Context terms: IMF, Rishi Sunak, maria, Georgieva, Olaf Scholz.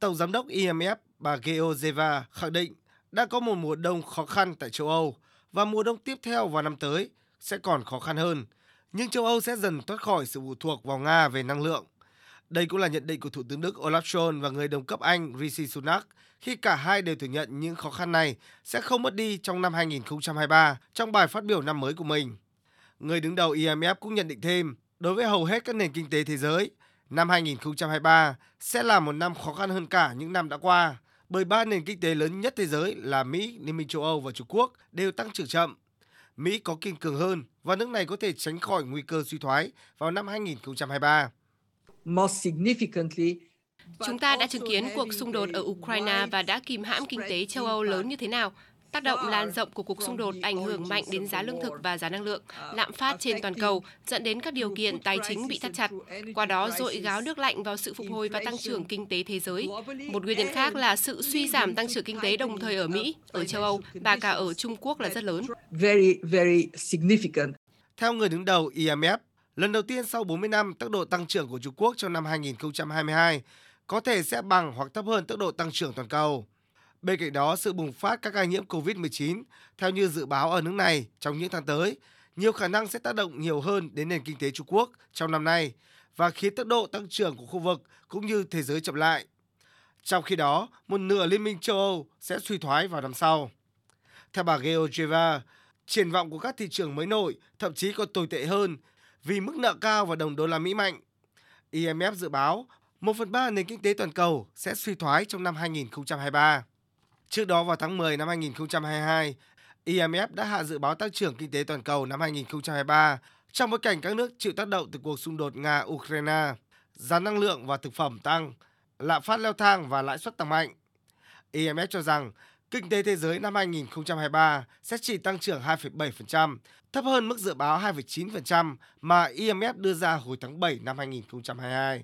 Tổng giám đốc IMF bà Georgieva khẳng định đã có một mùa đông khó khăn tại châu Âu và mùa đông tiếp theo vào năm tới sẽ còn khó khăn hơn, nhưng châu Âu sẽ dần thoát khỏi sự phụ thuộc vào Nga về năng lượng. Đây cũng là nhận định của Thủ tướng Đức Olaf Scholz và người đồng cấp Anh Rishi Sunak khi cả hai đều thừa nhận những khó khăn này sẽ không mất đi trong năm 2023 trong bài phát biểu năm mới của mình. Người đứng đầu IMF cũng nhận định thêm, đối với hầu hết các nền kinh tế thế giới, năm 2023 sẽ là một năm khó khăn hơn cả những năm đã qua, bởi ba nền kinh tế lớn nhất thế giới là Mỹ, Liên minh châu Âu và Trung Quốc đều tăng trưởng chậm. Mỹ có kiên cường hơn và nước này có thể tránh khỏi nguy cơ suy thoái vào năm 2023. Chúng ta đã chứng kiến cuộc xung đột ở Ukraine và đã kìm hãm kinh tế châu Âu lớn như thế nào. Tác động lan rộng của cuộc xung đột ảnh hưởng mạnh đến giá lương thực và giá năng lượng, lạm phát trên toàn cầu, dẫn đến các điều kiện tài chính bị thắt chặt, qua đó dội gáo nước lạnh vào sự phục hồi và tăng trưởng kinh tế thế giới. Một nguyên nhân khác là sự suy giảm tăng trưởng kinh tế đồng thời ở Mỹ, ở châu Âu và cả ở Trung Quốc là rất lớn. Theo người đứng đầu IMF, lần đầu tiên sau 40 năm, tốc độ tăng trưởng của Trung Quốc trong năm 2022 có thể sẽ bằng hoặc thấp hơn tốc độ tăng trưởng toàn cầu. Bên cạnh đó, sự bùng phát các ca nhiễm COVID-19, theo như dự báo ở nước này trong những tháng tới, nhiều khả năng sẽ tác động nhiều hơn đến nền kinh tế Trung Quốc trong năm nay và khiến tốc độ tăng trưởng của khu vực cũng như thế giới chậm lại. Trong khi đó, một nửa Liên minh châu Âu sẽ suy thoái vào năm sau. Theo bà Georgieva, triển vọng của các thị trường mới nổi thậm chí còn tồi tệ hơn vì mức nợ cao và đồng đô la Mỹ mạnh. IMF dự báo 1/3 nền kinh tế toàn cầu sẽ suy thoái trong năm 2023. Trước đó vào tháng 10 năm 2022, IMF đã hạ dự báo tăng trưởng kinh tế toàn cầu năm 2023 trong bối cảnh các nước chịu tác động từ cuộc xung đột Nga-Ukraine, giá năng lượng và thực phẩm tăng, lạm phát leo thang và lãi suất tăng mạnh. IMF cho rằng kinh tế thế giới năm 2023 sẽ chỉ tăng trưởng 2,7%, thấp hơn mức dự báo 2,9% mà IMF đưa ra hồi tháng 7 năm 2022.